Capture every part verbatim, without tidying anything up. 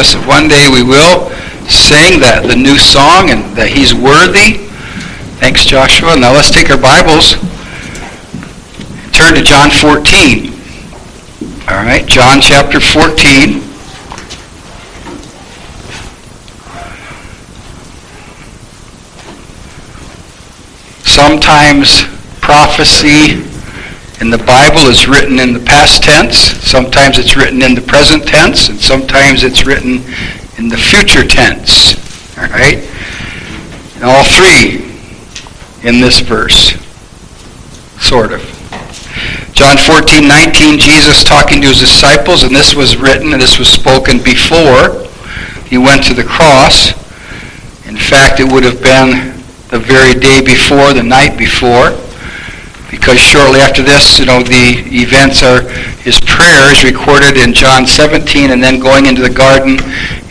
us that one day we will sing that the new song and that he's worthy. Thanks, Joshua. Now let's take our Bibles. Turn to John fourteen. All right, John chapter fourteen. Sometimes prophecy in the Bible is written in the past tense, sometimes it's written in the present tense, and sometimes it's written in the future tense. All right? And all three in this verse, sort of. John fourteen nineteen, Jesus talking to his disciples, and this was written and this was spoken before he went to the cross. In fact, it would have been the very day before, the night before, because shortly after this, you know, the events are, his prayers recorded in John seventeen, and then going into the garden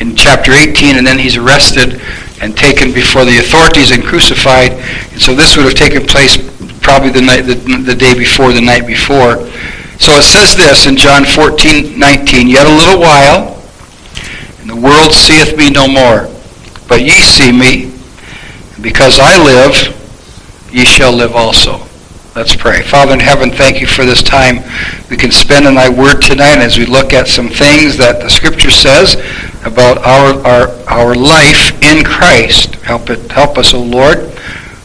in chapter eighteen, and then he's arrested and taken before the authorities and crucified. And so this would have taken place probably the night, the, the day before, the night before. So it says this in John fourteen nineteen, "Yet a little while, and the world seeth me no more, but ye see me. Because I live, ye shall live also." Let's pray. Father in heaven, thank you for this time we can spend in thy word tonight as we look at some things that the scripture says about our our, our life in Christ. Help it, help us, O Lord,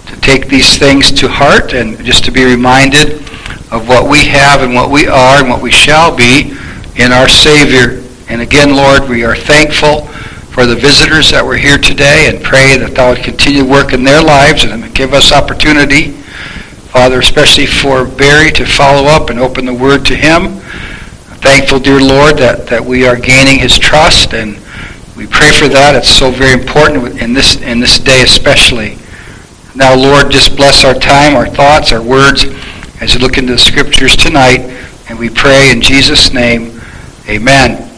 to take these things to heart and just to be reminded of what we have and what we are and what we shall be in our Savior. And again, Lord, we are thankful for the visitors that were here today, and pray that thou would continue to work in their lives and give us opportunity, Father, especially for Barry to follow up and open the word to him. I'm thankful, dear Lord, that, that we are gaining his trust, and we pray for that. It's so very important in this in this day especially. Now, Lord, just bless our time, our thoughts, our words as we look into the scriptures tonight, and we pray in Jesus' name, amen.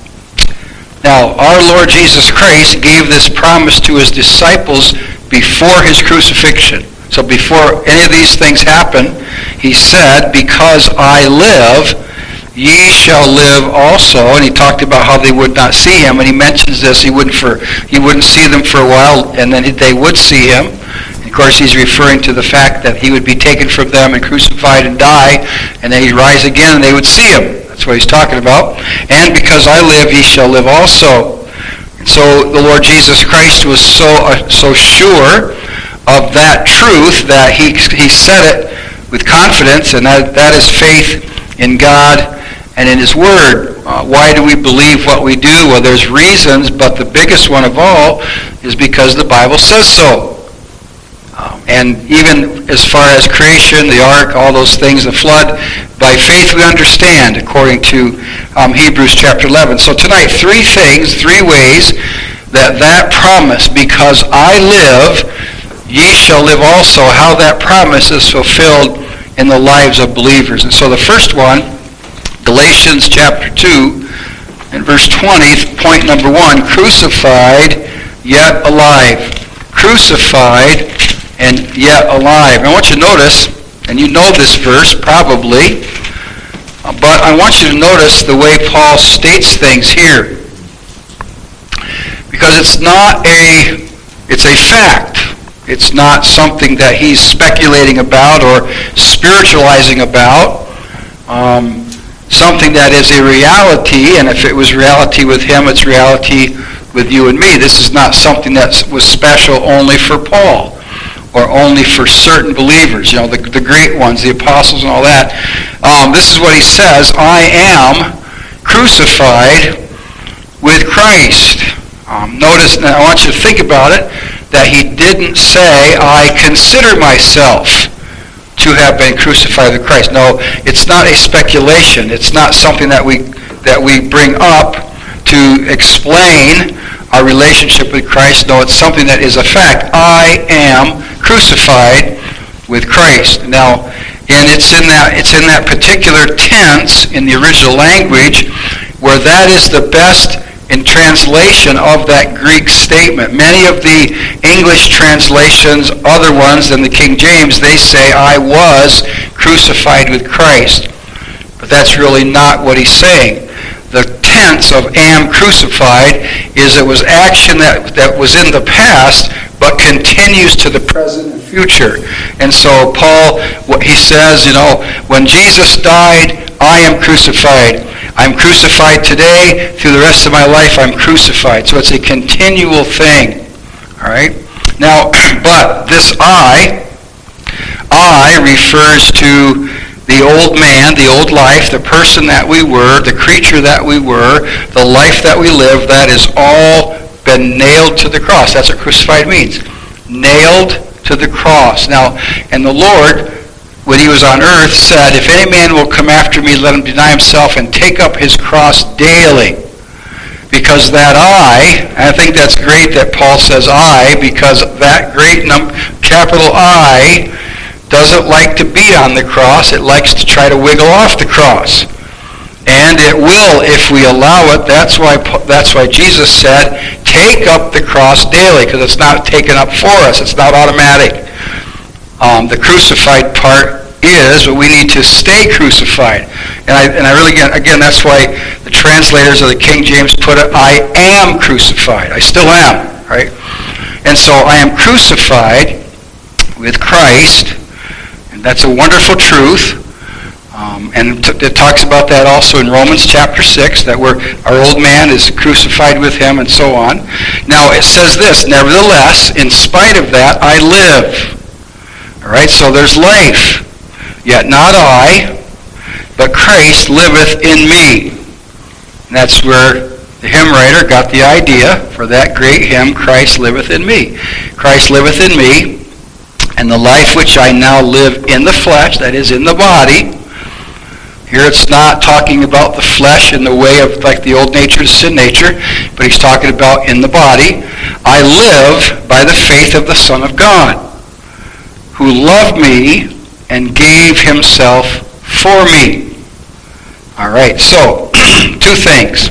Now, our Lord Jesus Christ gave this promise to his disciples before his crucifixion. So before any of these things happen, he said, "Because I live, ye shall live also." And he talked about how they would not see him. And he mentions this, he wouldn't for he wouldn't see them for a while, and then they would see him. Of course, he's referring to the fact that he would be taken from them and crucified and die, and then he'd rise again and they would see him. That's what he's talking about. "And because I live, ye shall live also." And so the Lord Jesus Christ was so uh, so sure of that truth that he he said it with confidence, and that, that is faith in God and in his word. Uh, why do we believe what we do? Well, there's reasons, but the biggest one of all is because the Bible says so. Um, and even as far as creation, the ark, all those things, the flood, by faith we understand, according to um, Hebrews chapter eleven. So tonight, three things, three ways that that promise, "Because I live, ye shall live also," how that promise is fulfilled in the lives of believers. And so the first one, Galatians chapter two and verse twenty, point number one, "Crucified, yet alive." Crucified, and yet alive. I want you to notice, and you know this verse probably, but I want you to notice the way Paul states things here, because it's not a, it's a fact. It's not something that he's speculating about or spiritualizing about. Um, something that is a reality, and if it was reality with him, it's reality with you and me. This is not something that was special only for Paul, or only for certain believers, you know, the, the great ones, the apostles and all that. Um, this is what he says, "I am crucified with Christ." Um, notice, and I want you to think about it, that he didn't say, "I consider myself to have been crucified with Christ." No, it's not a speculation. It's not something that we that we bring up to explain our relationship with Christ. No, it's something that is a fact. "I am crucified with Christ." Now, and it's in that it's in that particular tense in the original language where that is the best in translation of that Greek statement. Many of the English translations, other ones than the King James, they say, "I was crucified with Christ." But that's really not what he's saying. The tense of am crucified is it was action that, that was in the past but continues to the present and future. And so Paul, what he says, you know, when Jesus died, I am crucified. I'm crucified today. Through the rest of my life, I'm crucified. So it's a continual thing. All right? Now, but this I, I refers to the old man, the old life, the person that we were, the creature that we were, the life that we lived, that is all been nailed to the cross. That's what crucified means. Nailed to the cross. Now, and the Lord, when he was on earth, said, if any man will come after me, let him deny himself and take up his cross daily. Because that I, and I think that's great that Paul says I, because that great num- capital I doesn't like to be on the cross. It likes to try to wiggle off the cross. And it will if we allow it. That's why that's why Jesus said, take up the cross daily, because it's not taken up for us. It's not automatic. Um, the crucified part is, but we need to stay crucified. And I and I really, again, that's why the translators of the King James put it, I am crucified. I still am, right? And so I am crucified with Christ. And that's a wonderful truth. Um, and t- it talks about that also in Romans chapter six, that we're, our old man is crucified with him and so on. Now it says this, nevertheless, in spite of that, I live. All right, so there's life. Yet not I, but Christ liveth in me. And that's where the hymn writer got the idea for that great hymn, Christ liveth in me. Christ liveth in me, and the life which I now live in the flesh, that is in the body. Here it's not talking about the flesh in the way of like the old nature, the sin nature, but he's talking about in the body. I live by the faith of the Son of God, who loved me and gave himself for me. All right, so two things.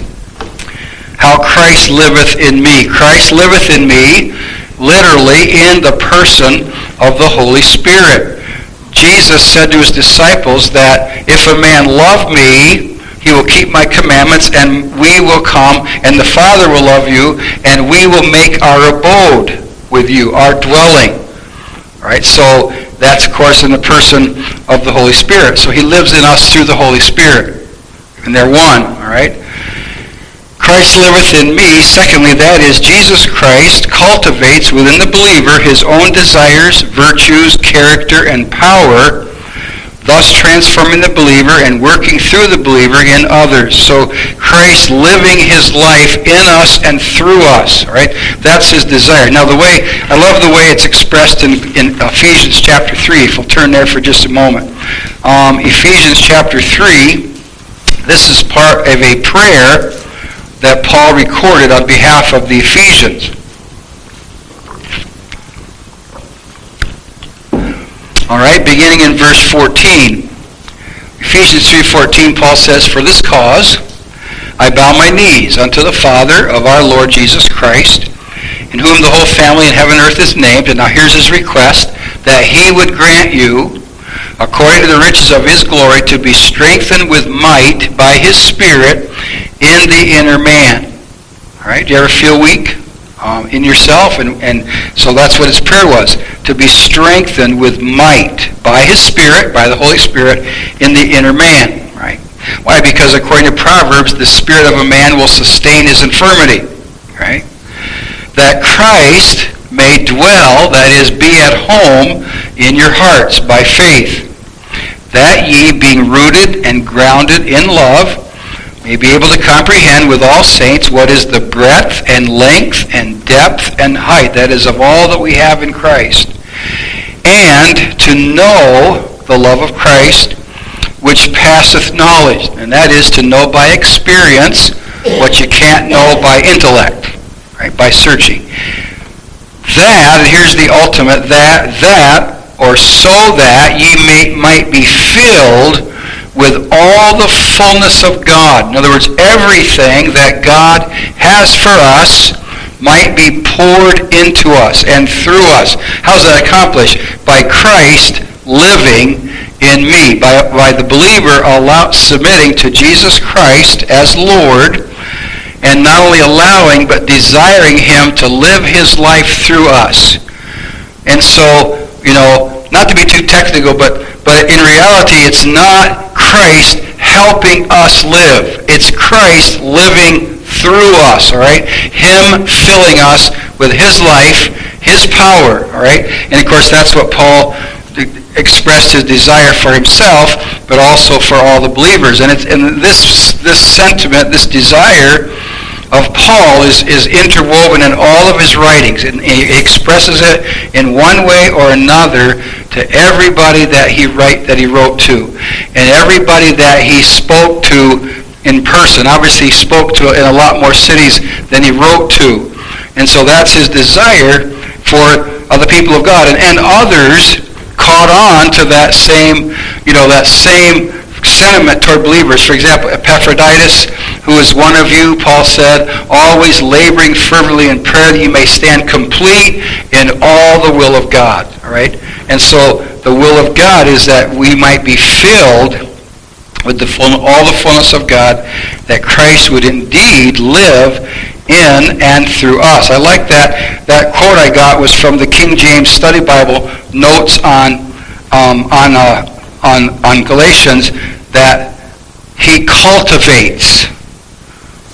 How Christ liveth in me. Christ liveth in me, literally in the person of the Holy Spirit. Jesus said to his disciples that if a man love me, he will keep my commandments, and we will come, and the Father will love you, and we will make our abode with you, our dwelling. All right, so that's, of course, in the person of the Holy Spirit. So he lives in us through the Holy Spirit, and they're one, all right? Christ liveth in me. Secondly, that is, Jesus Christ cultivates within the believer his own desires, virtues, character, and power, thus transforming the believer and working through the believer in others. So Christ living his life in us and through us, right? That's his desire. Now, the way I love the way it's expressed in, in Ephesians chapter three, if we'll turn there for just a moment. Um, Ephesians chapter three, this is part of a prayer that Paul recorded on behalf of the Ephesians. All right, beginning in verse fourteen. Ephesians three fourteen, Paul says, for this cause I bow my knees unto the Father of our Lord Jesus Christ, in whom the whole family in heaven and earth is named. And now here's his request, that he would grant you, according to the riches of his glory, to be strengthened with might by his Spirit in the inner man. All right, do you ever feel weak um, in yourself? And, and so that's what his prayer was, to be strengthened with might by his Spirit, by the Holy Spirit, in the inner man. Right? Why? Because according to Proverbs, the spirit of a man will sustain his infirmity. Right? That Christ may dwell, that is, be at home in your hearts by faith, that ye, being rooted and grounded in love, may be able to comprehend with all saints what is the breadth and length and depth and height, that is, of all that we have in Christ, and to know the love of Christ, which passeth knowledge, and that is to know by experience what you can't know by intellect, right? By searching. That, and here's the ultimate, that, that, or so that ye may, might be filled with all the fullness of God. In other words, everything that God has for us might be poured into us and through us. How's that accomplished? By Christ living in me, by, by the believer allow, submitting to Jesus Christ as Lord, and not only allowing, but desiring him to live his life through us. And so, you know, not to be too technical, but, but in reality, it's not Christ helping us live. It's Christ living through us, all right? Him filling us with his life, his power, all right? And of course, that's what Paul expressed his desire for himself, but also for all the believers. And it's and this this sentiment, this desire of Paul is, is interwoven in all of his writings. And he expresses it in one way or another to everybody that he write that he wrote to, and everybody that he spoke to in person. Obviously, he spoke to in a lot more cities than he wrote to. And so that's his desire for the people of God. And, and others caught on to that same, you know, that same sentiment toward believers. For example, Epaphroditus, who is one of you, Paul said, always laboring fervently in prayer that you may stand complete in all the will of God. All right? And so the will of God is that we might be filled with the full, all the fullness of God, that Christ would indeed live in and through us. I like that. That quote I got was from the King James Study Bible notes on um, on uh, on on Galatians, that he cultivates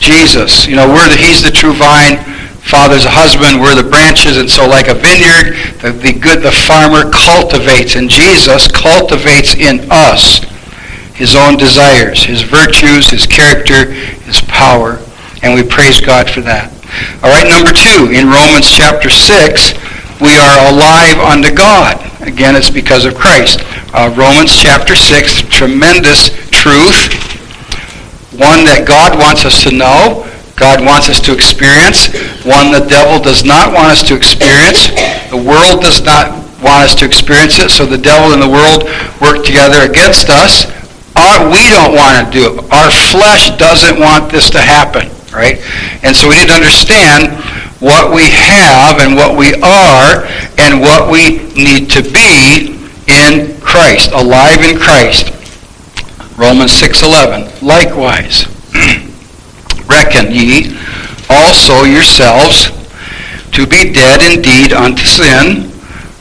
Jesus. You know, we're the, he's the true vine, Father's a husband, we're the branches, and so like a vineyard, the, the good the farmer cultivates, and Jesus cultivates in us his own desires, his virtues, his character, his power. And we praise God for that. All right, number two, in Romans chapter six, we are alive unto God. Again, it's because of Christ. Uh, Romans chapter six, tremendous truth. One that God wants us to know. God wants us to experience. One the devil does not want us to experience. The world does not want us to experience it. So the devil and the world work together against us. Our, we don't want to do it. Our flesh doesn't want this to happen. Right? And so we need to understand what we have and what we are and what we need to be in Christ, alive in Christ. Romans six eleven, likewise, reckon ye also yourselves to be dead indeed unto sin,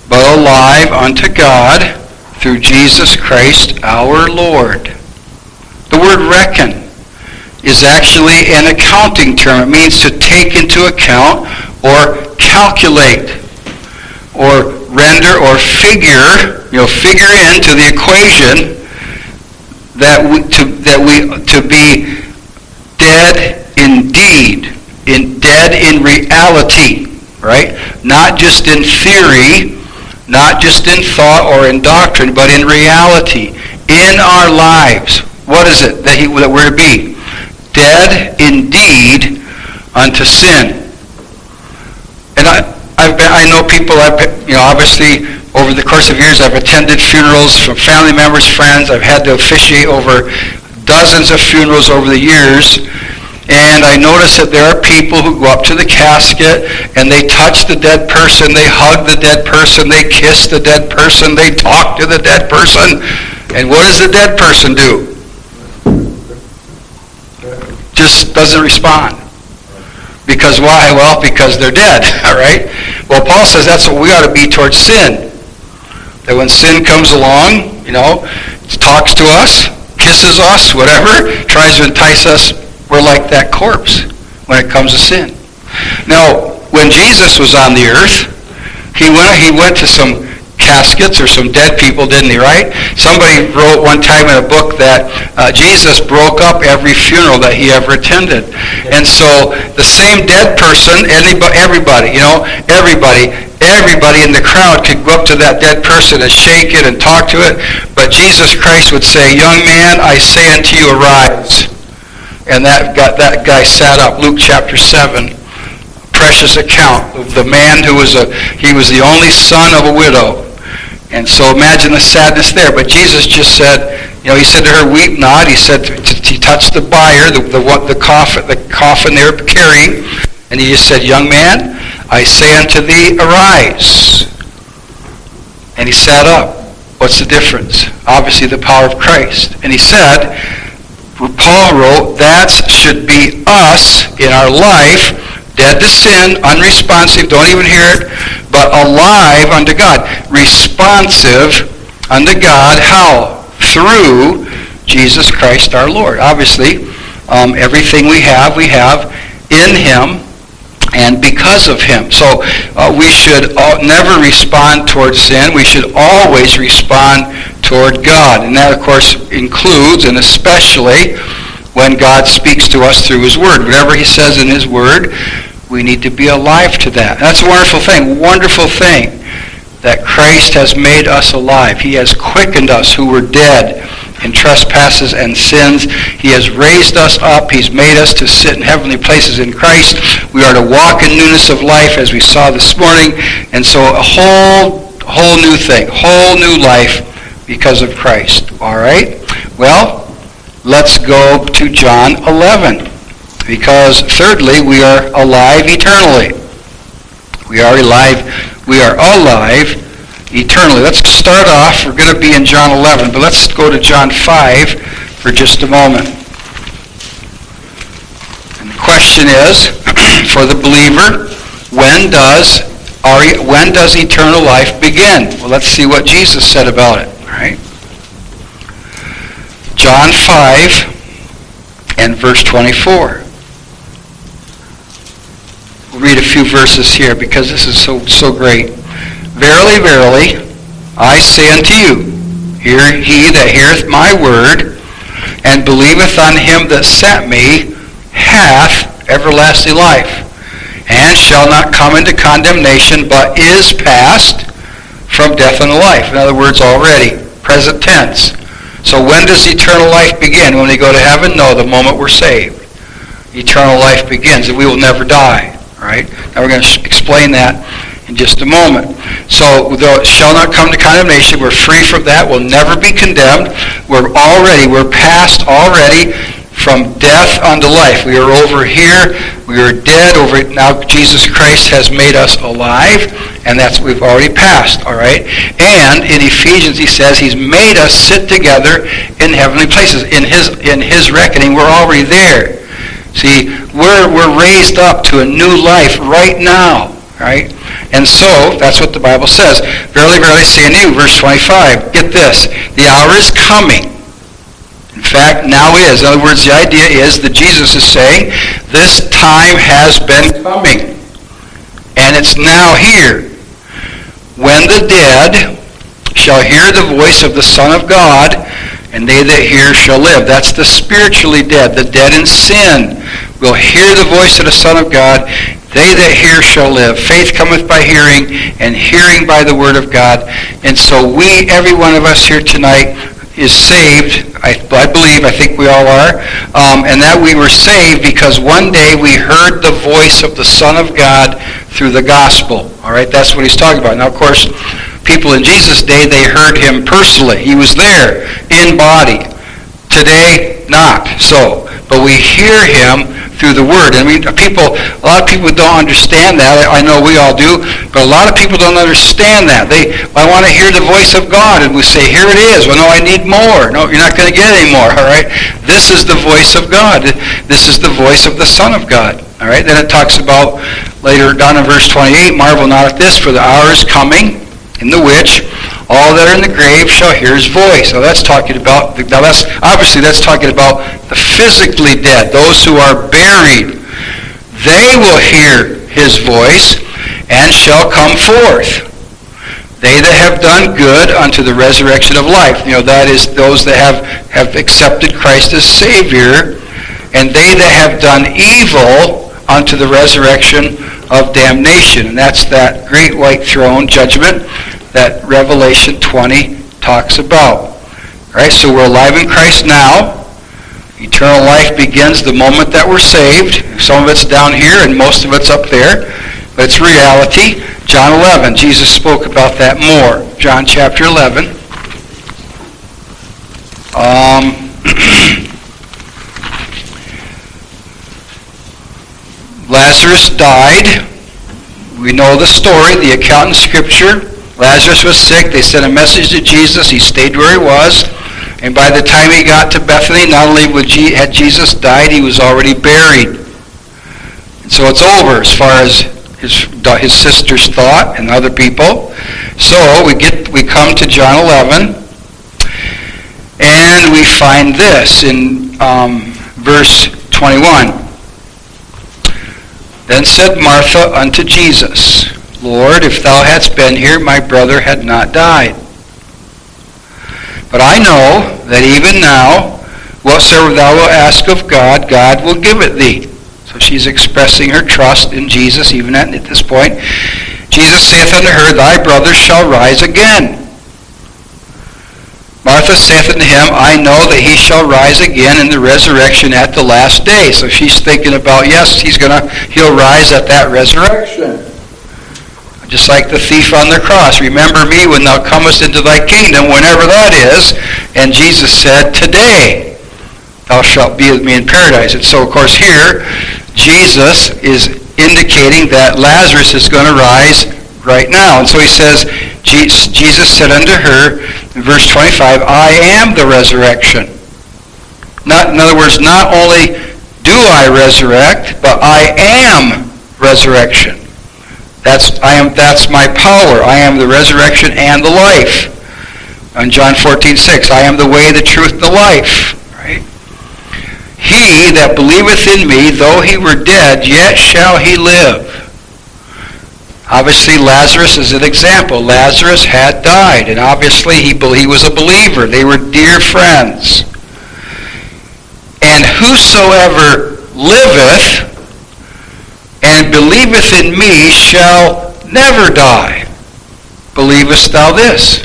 but alive unto God through Jesus Christ our Lord. The word reckon is actually an accounting term. It means to take into account or calculate or render or figure, you know, figure into the equation that we to that we to be dead indeed, in dead in reality, right? Not just in theory, not just in thought or in doctrine, but in reality, in our lives. What is it that, he, that we're to be? Dead indeed unto sin. And I, I've been, I know people. I've been, you know, obviously over the course of years, I've attended funerals from family members, friends. I've had to officiate over dozens of funerals over the years, and I notice that there are people who go up to the casket and they touch the dead person, they hug the dead person, they kiss the dead person, they talk to the dead person. And what does the dead person do? Just doesn't respond. Because why? Well, because they're dead, all right? Well, Paul says that's what we ought to be towards sin. That when sin comes along, you know, talks to us, kisses us, whatever, tries to entice us, we're like that corpse when it comes to sin. Now, when Jesus was on the earth, he went, he went to some caskets or some dead people, didn't he, right? Somebody wrote one time in a book that uh, Jesus broke up every funeral that he ever attended. And so the same dead person, anybody, everybody, you know, everybody, everybody in the crowd could go up to that dead person and shake it and talk to it. But Jesus Christ would say, young man, I say unto you, arise. And that got that guy sat up, Luke chapter seven. Precious account of the man who was a, he was the only son of a widow. And so imagine the sadness there. But Jesus just said, you know, he said to her, weep not. He said, to, to, he touched the bier, the the, what, the coffin the coffin they were carrying. And he just said, young man, I say unto thee, arise. And he sat up. What's the difference? Obviously the power of Christ. And he said, Paul wrote, that should be us in our life, dead to sin, unresponsive, don't even hear it, but alive unto God. Responsive unto God, how? Through Jesus Christ our Lord. Obviously, um, everything we have, we have in Him and because of Him. So uh, we should all, never respond toward sin. We should always respond toward God. And that, of course, includes and especially when God speaks to us through His Word. Whatever He says in His Word, we need to be alive to that. And that's a wonderful thing, wonderful thing, that Christ has made us alive. He has quickened us who were dead in trespasses and sins. He has raised us up. He's made us to sit in heavenly places in Christ. We are to walk in newness of life, as we saw this morning. And so a whole, whole new thing, whole new life because of Christ. All right? Well, let's go to John eleven. Because thirdly, we are alive eternally. We are alive. We are alive eternally. Let's start off. We're going to be in John eleven, but let's go to John five for just a moment. And the question is, for the believer, when does our, when does eternal life begin? Well, let's see what Jesus said about it. All right, John five and verse twenty-four. We'll read a few verses here because this is so so great. Verily, verily, I say unto you, hear he that heareth my word, and believeth on him that sent me, hath everlasting life, and shall not come into condemnation, but is passed from death unto life. In other words, already, present tense. So when does eternal life begin? When we go to heaven? No, the moment we're saved. Eternal life begins, and we will never die. All right? Now we're going to explain that in just a moment. So, though it shall not come to condemnation, we're free from that. We'll never be condemned. We're already, we're passed already from death unto life. We are over here. We are dead over it. Now Jesus Christ has made us alive, and that's what we've already passed. All right? And in Ephesians, he says he's made us sit together in heavenly places. In his in his reckoning, we're already there. See, we're we're raised up to a new life right now. Right? And so, that's what the Bible says. Verily, verily, say unto you, verse twenty-five, get this, the hour is coming. In fact, now is. In other words, the idea is that Jesus is saying, this time has been coming. And it's now here. When the dead shall hear the voice of the Son of God, and they that hear shall live. That's the spiritually dead, the dead in sin, will hear the voice of the Son of God. They that hear shall live. Faith cometh by hearing, and hearing by the word of God. And so we, every one of us here tonight, is saved. I, I believe, I think we all are. Um, and that we were saved because one day we heard the voice of the Son of God through the gospel. All right, that's what he's talking about. Now, of course, people in Jesus' day, they heard him personally. He was there in body. Today, not so. But we hear him through the word. I mean, people, a lot of people don't understand that. I know we all do, but a lot of people don't understand that. They, I want to hear the voice of God, and we say, here it is. Well, no, I need more. No, you're not going to get any more, all right? This is the voice of God. This is the voice of the Son of God, all right? Then it talks about, later down in verse twenty-eight, marvel not at this, for the hour is coming, in the which all that are in the grave shall hear his voice. Now that's talking about, now that's, obviously that's talking about the physically dead, those who are buried. They will hear his voice and shall come forth. They that have done good unto the resurrection of life. You know, that is those that have, have accepted Christ as Savior. And they that have done evil unto the resurrection of damnation. And that's that great white throne judgment that Revelation twenty talks about. All right, so we're alive in Christ now. Eternal life begins the moment that we're saved. Some of it's down here and most of it's up there. But it's reality. John eleven, Jesus spoke about that more. John chapter eleven. Um, Lazarus died. We know the story, the account in Scripture. Lazarus was sick. They sent a message to Jesus. He stayed where he was. And by the time he got to Bethany, not only had Jesus died, he was already buried. And so it's over as far as his his sisters thought and other people. So we get we come to John eleven, and we find this in um, verse twenty-one. Then said Martha unto Jesus, Lord, if thou hadst been here, my brother had not died. But I know that even now, whatsoever thou wilt ask of God, God will give it thee. So she's expressing her trust in Jesus even at this point. Jesus saith unto her, Thy brother shall rise again. Martha saith unto him, I know that he shall rise again in the resurrection at the last day. So she's thinking about, yes, he's gonna, he'll rise at that resurrection. Just like the thief on the cross. Remember me when thou comest into thy kingdom, whenever that is. And Jesus said, Today thou shalt be with me in paradise. And so, of course, here, Jesus is indicating that Lazarus is going to rise right now. And so he says, Jesus said unto her, in verse twenty-five, I am the resurrection. Not, in other words, not only do I resurrect, but I am resurrection. That's I am. That's my power. I am the resurrection and the life. On John fourteen six, I am the way, the truth, the life. Right? He that believeth in me, though he were dead, yet shall he live. Obviously, Lazarus is an example. Lazarus had died, and obviously he he was a believer. They were dear friends. And whosoever liveth and believeth in me shall never die. Believest thou this?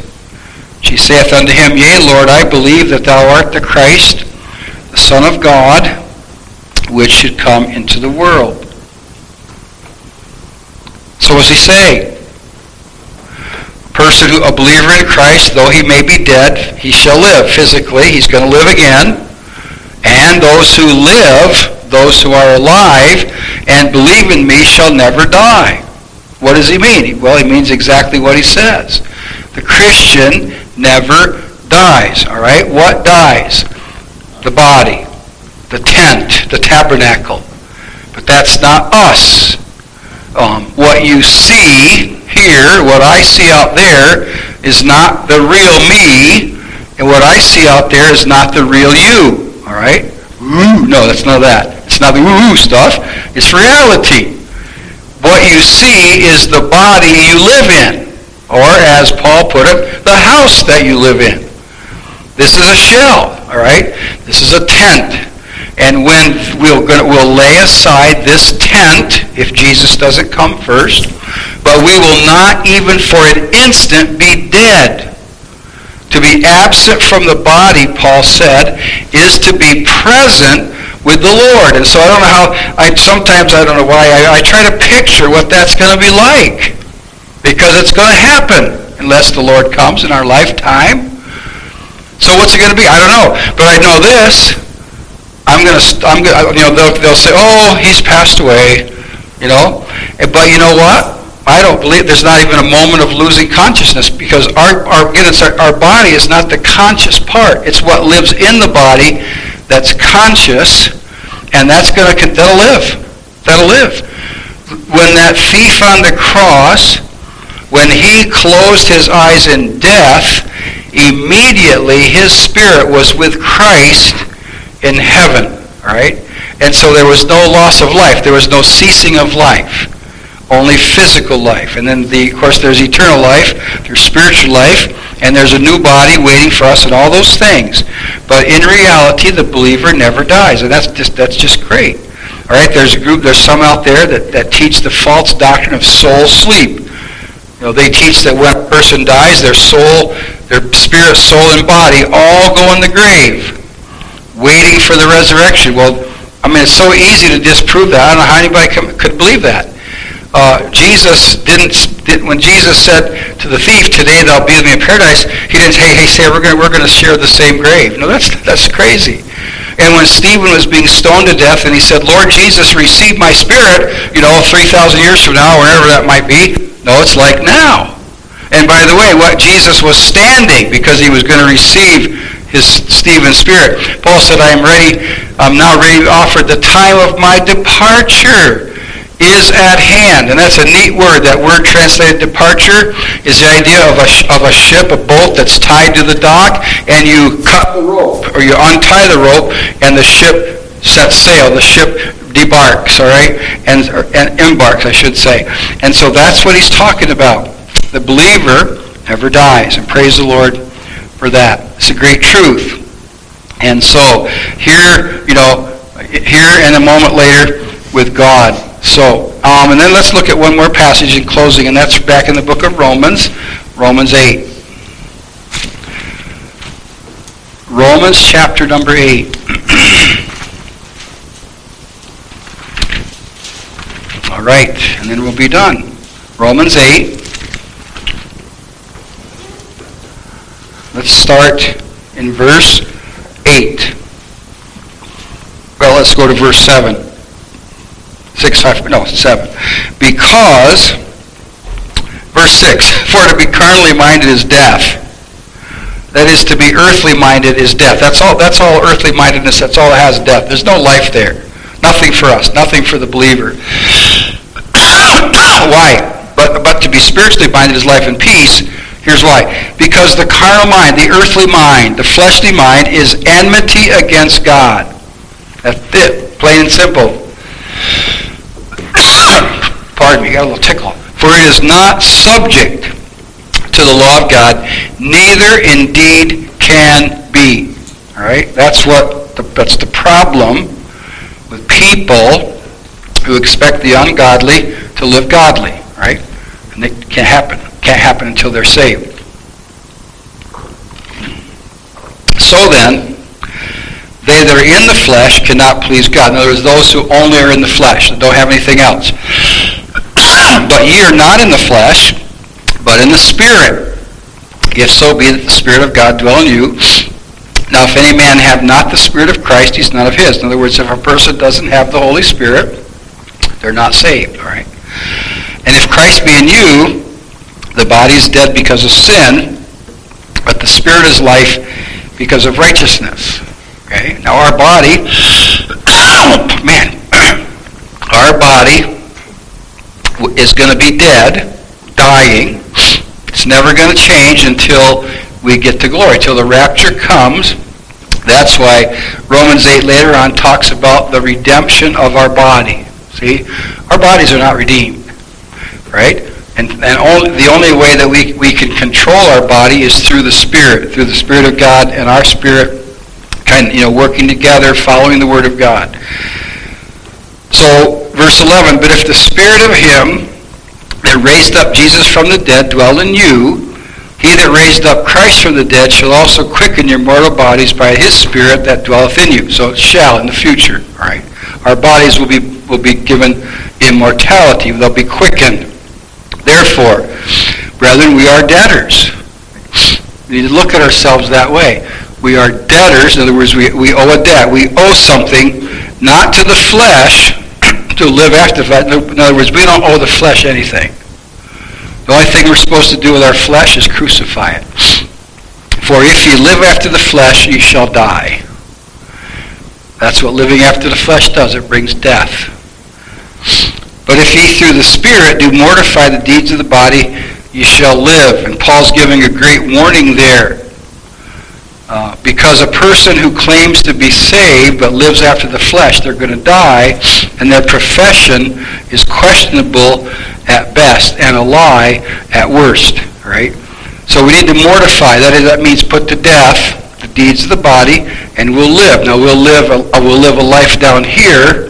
She saith unto him, Yea, Lord, I believe that thou art the Christ, the Son of God, which should come into the world. So what does he say? A person who, a believer in Christ, though he may be dead, he shall live physically. He's going to live again. And those who live, those who are alive and believe in me shall never die. What does he mean? Well, he means exactly what he says. The Christian never dies, all right? What dies? The body, the tent, the tabernacle. But that's not us. Um, what you see here, what I see out there, is not the real me, and what I see out there is not the real you, all right? Ooh, no, that's not that. It's not the woo-woo stuff. It's reality. What you see is the body you live in. Or, as Paul put it, the house that you live in. This is a shell, all right? This is a tent. And when we'll, we'll lay aside this tent, if Jesus doesn't come first, but we will not even for an instant be dead. To be absent from the body, Paul said, is to be present with the Lord. And so I don't know how, I sometimes I don't know why, I, I try to picture what that's going to be like. Because it's going to happen unless the Lord comes in our lifetime. So what's it going to be? I don't know. But I know this. I'm going to, I'm gonna, you know, they'll, they'll say, oh, he's passed away, you know. But you know what? I don't believe there's not even a moment of losing consciousness because our our, again, it's our our body is not the conscious part. It's what lives in the body that's conscious, and that's gonna that'll live. That'll live. When that thief on the cross, when he closed his eyes in death, immediately his spirit was with Christ in heaven. All right, and so there was no loss of life. There was no ceasing of life. Only physical life. And then, the, of course, there's eternal life, there's spiritual life, and there's a new body waiting for us and all those things. But in reality, the believer never dies, and that's just that's just great. All right, there's a group, there's some out there that, that teach the false doctrine of soul sleep. You know, they teach that when a person dies, their soul, their spirit, soul, and body all go in the grave, waiting for the resurrection. Well, I mean, it's so easy to disprove that. I don't know how anybody can, could believe that. Uh, Jesus didn't, didn't, when Jesus said to the thief, today thou be with me in paradise, he didn't say, hey, say, we're going we're to share the same grave. No, that's that's crazy. And when Stephen was being stoned to death and he said, Lord Jesus, receive my spirit, you know, three thousand years from now, wherever that might be. No, it's like now. And by the way, what Jesus was standing because he was going to receive is Stephen's spirit. Paul said, I am ready, I'm now ready to offer. The time of my departure is at hand. And that's a neat word. That word translated departure is the idea of a, of a ship, a boat that's tied to the dock, and you cut the rope, or you untie the rope, and the ship sets sail. The ship debarks, all right, and, and embarks, I should say. And so that's what he's talking about. The believer never dies, and praise the Lord for that. It's a great truth. And so here, you know, here and a moment later with God. So, um, and then let's look at one more passage in closing, and that's back in the book of Romans, Romans eight. Romans chapter number eight. All right, and then we'll be done. Romans eight. Let's start in verse eight. Well, let's go to verse seven. Six, five, no, seven. Because, verse six, for to be carnally minded is death. That is, to be earthly minded is death. That's all. That's all earthly mindedness. That's all it has, death. There's no life there. Nothing for us. Nothing for the believer. Why? But but to be spiritually minded is life and peace. Here's why. Because the carnal mind, the earthly mind, the fleshly mind is enmity against God. That's it. Plain and simple. Pardon me, I got a little tickle. For it is not subject to the law of God, neither indeed can be. All right, that's what the, that's the problem with people who expect the ungodly to live godly. Right, and it can't happen. Can't happen until they're saved. So then, they that are in the flesh cannot please God. In other words, those who only are in the flesh and don't have anything else. But ye are not in the flesh, but in the Spirit, if so be that the Spirit of God dwell in you. Now if any man have not the Spirit of Christ, he's not of his. In other words, if a person doesn't have the Holy Spirit, they're not saved. All right. And if Christ be in you, the body is dead because of sin, but the Spirit is life because of righteousness. Okay, now our body, man, our body is going to be dead, dying. It's never going to change until we get to glory, till the rapture comes. That's why Romans eight later on talks about the redemption of our body. See, our bodies are not redeemed, right? And and only, the only way that we, we can control our body is through the Spirit, through the Spirit of God and our spirit, kind of, you know, working together, following the Word of God. So, verse eleven, but if the Spirit of Him that raised up Jesus from the dead dwell in you, He that raised up Christ from the dead shall also quicken your mortal bodies by His Spirit that dwelleth in you. So it shall in the future, all right? Our bodies will be will be given immortality. They'll be quickened. Therefore, brethren, we are debtors. We need to look at ourselves that way. We are debtors. In other words, we, we owe a debt. We owe something, not to the flesh, to live after that. In other words, we don't owe the flesh anything. The only thing we're supposed to do with our flesh is crucify it. For if ye live after the flesh, ye shall die. That's what living after the flesh does. It brings death. But if ye through the Spirit do mortify the deeds of the body, ye shall live. And Paul's giving a great warning there. Uh, because a person who claims to be saved but lives after the flesh, they're going to die, and their profession is questionable at best and a lie at worst. Right? So we need to mortify. That is, that means put to death the deeds of the body, and we'll live. Now we'll live. A, we'll live a life down here,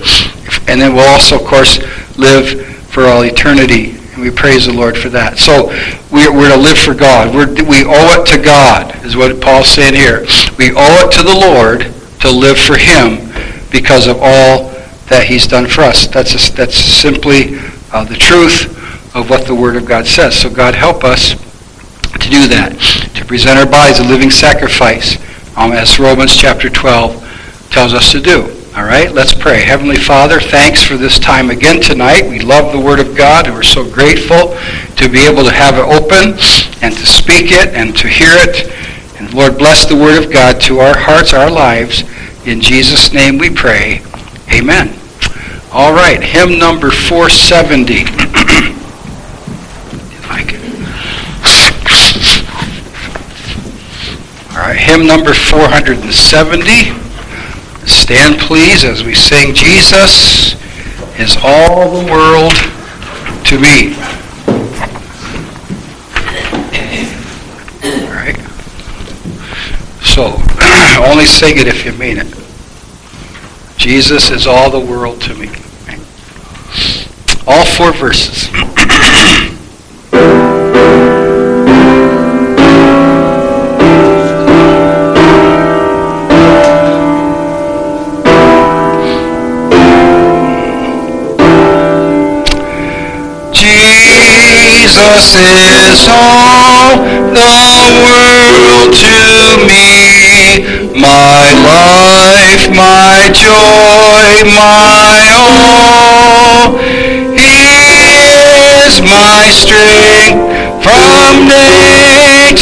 and then we'll also, of course, live for all eternity. And we praise the Lord for that. So we're, we're to live for God. We're, we owe it to God, is what Paul's saying here. We owe it to the Lord to live for Him because of all that He's done for us. That's a, that's simply uh, the truth of what the Word of God says. So God help us to do that, to present our bodies a living sacrifice, um, as Romans chapter twelve tells us to do. All right, let's pray. Heavenly Father, thanks for this time again tonight. We love the Word of God, and we're so grateful to be able to have it open and to speak it and to hear it. And Lord, bless the word of God to our hearts, our lives. In Jesus' name we pray. Amen. All right, hymn number four seventy. All right, hymn number four seventy. Stand, please, as we sing, Jesus is all the world to me. All right. So, only sing it if you mean it. Jesus is all the world to me. All four verses. Jesus is all the world to me, my life, my joy, my all. He is my strength from day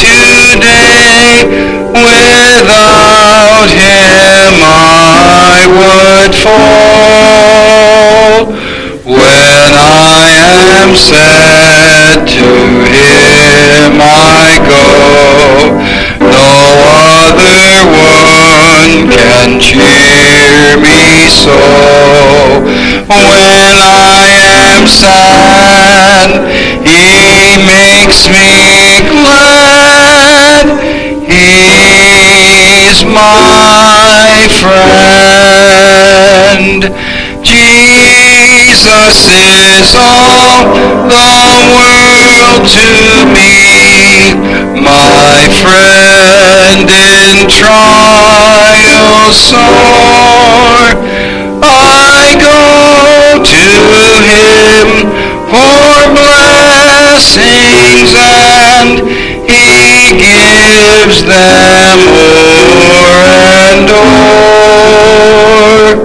to day. Without him I would fall. When I am sad, to him I go, no other one can cheer me so. When I am sad, he makes me glad. He's my friend. Jesus is all the world to me, my friend in trial sore. I go to him for blessings, and he gives them o'er and o'er.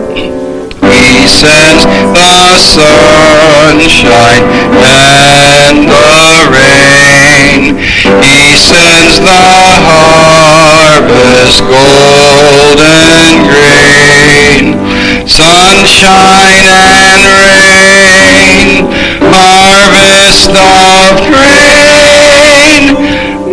He sends the sunshine and the rain. He sends the harvest golden grain. Sunshine and rain, harvest of grain.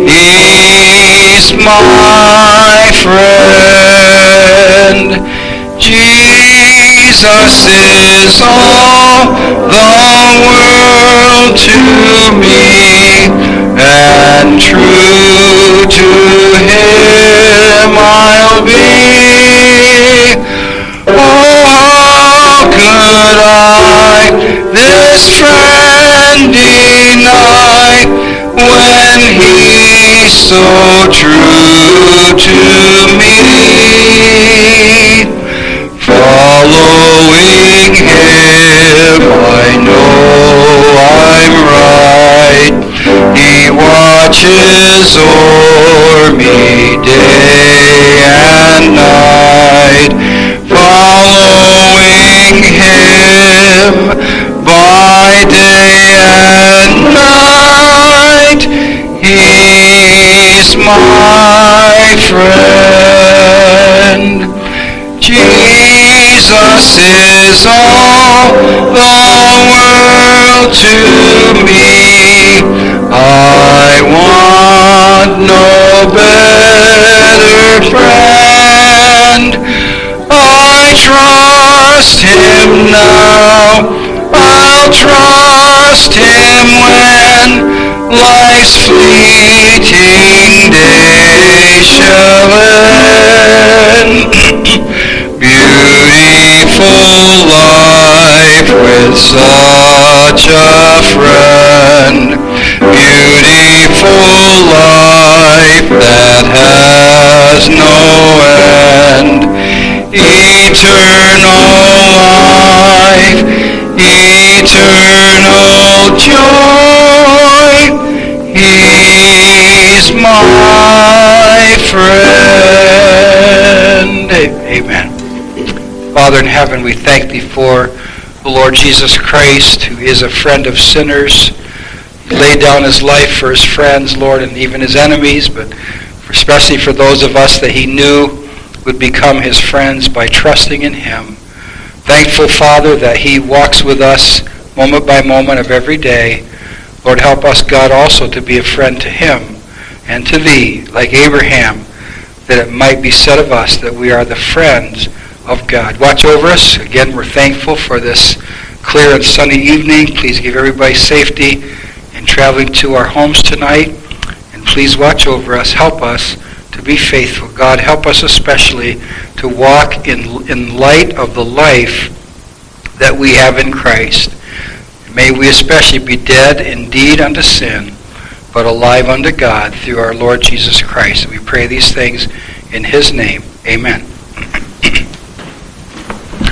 He's my friend. Jesus is all the world to me, and true to him I'll be. Oh, how could I this friend deny, when he's so true to me? Following him I know I'm right. He watches o'er me day and night. Following him by day and night, he's my friend. Jesus is all the world to me. I want no better friend. I trust him now, I'll trust him when life's fleeting day shall end. Beautiful life with such a friend. Beautiful life that has no end. Eternal life, eternal joy. He's my friend. Amen. Father in heaven, we thank thee for the Lord Jesus Christ, who is a friend of sinners. He laid down his life for his friends, Lord, and even his enemies, but especially for those of us that he knew would become his friends by trusting in him. Thankful, Father, that he walks with us moment by moment of every day. Lord, help us, God, also to be a friend to him and to thee, like Abraham, that it might be said of us that we are the friends of God. Watch over us. Again, we're thankful for this clear and sunny evening. Please give everybody safety in traveling to our homes tonight. And please watch over us. Help us to be faithful. God, help us especially to walk in, in light of the life that we have in Christ. May we especially be dead indeed unto sin, but alive unto God through our Lord Jesus Christ. We pray these things in his name. Amen.